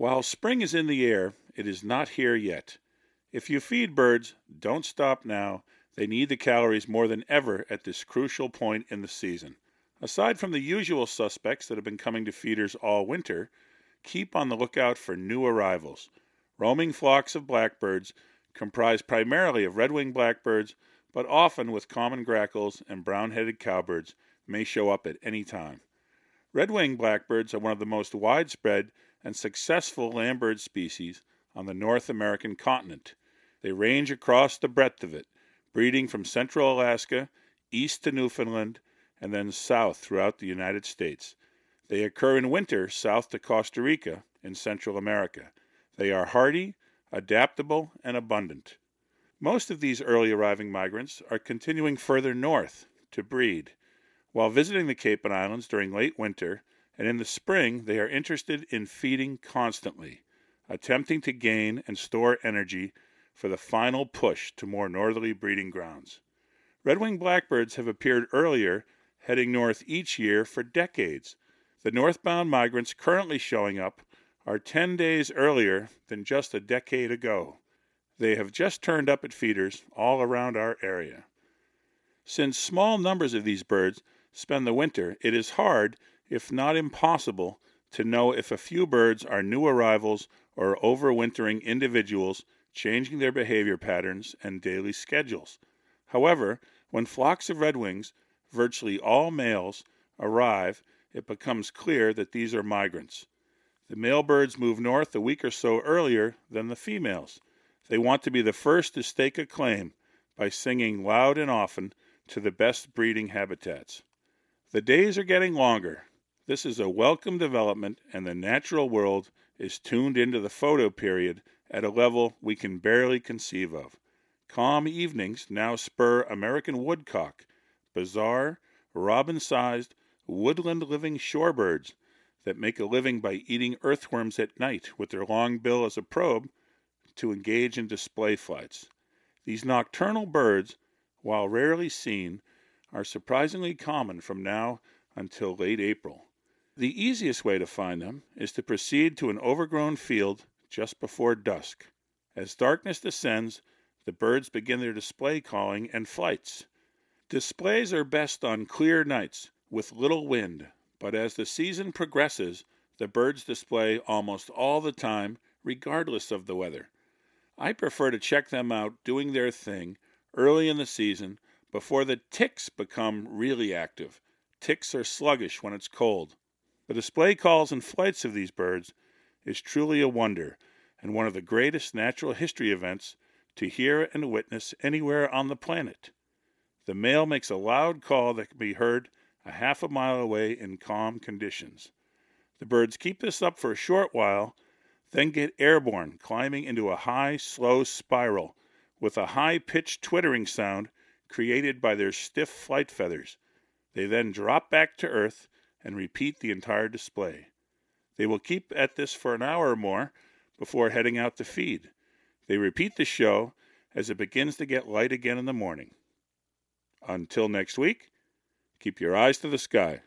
While spring is in the air, it is not here yet. If you feed birds, don't stop now. They need the calories more than ever at this crucial point in the season. Aside from the usual suspects that have been coming to feeders all winter, keep on the lookout for new arrivals. Roaming flocks of blackbirds, comprised primarily of red-winged blackbirds, but often with common grackles and brown-headed cowbirds, may show up at any time. Red-winged blackbirds are one of the most widespread and successful land bird species on the North American continent. They range across the breadth of it, breeding from central Alaska, east to Newfoundland, and then south throughout the United States. They occur in winter south to Costa Rica in Central America. They are hardy, adaptable, and abundant. Most of these early arriving migrants are continuing further north to breed. While visiting the Cape and Islands during late winter and in the spring, they are interested in feeding constantly, attempting to gain and store energy for the final push to more northerly breeding grounds. Red-winged blackbirds have appeared earlier, heading north each year for decades. The northbound migrants currently showing up are 10 days earlier than just a decade ago. They have just turned up at feeders all around our area. Since small numbers of these birds spend the winter, it is hard, if not impossible, to know if a few birds are new arrivals or overwintering individuals changing their behavior patterns and daily schedules. However, when flocks of redwings, virtually all males, arrive, it becomes clear that these are migrants. The male birds move north a week or so earlier than the females. They want to be the first to stake a claim by singing loud and often to the best breeding habitats. The days are getting longer. This is a welcome development, and the natural world is tuned into the photo period at a level we can barely conceive of. Calm evenings now spur American woodcock, bizarre, robin-sized, woodland-living shorebirds that make a living by eating earthworms at night with their long bill as a probe to engage in display flights. These nocturnal birds, while rarely seen, are surprisingly common from now until late April. The easiest way to find them is to proceed to an overgrown field just before dusk. As darkness descends, the birds begin their display calling and flights. Displays are best on clear nights with little wind, but as the season progresses, the birds display almost all the time, regardless of the weather. I prefer to check them out doing their thing early in the season before the ticks become really active. Ticks are sluggish when it's cold. The display calls and flights of these birds is truly a wonder and one of the greatest natural history events to hear and witness anywhere on the planet. The male makes a loud call that can be heard a half a mile away in calm conditions. The birds keep this up for a short while, then get airborne, climbing into a high, slow spiral with a high-pitched twittering sound created by their stiff flight feathers. They then drop back to earth and repeat the entire display. They will keep at this for an hour or more before heading out to feed. They repeat the show as it begins to get light again in the morning. Until next week, keep your eyes to the sky.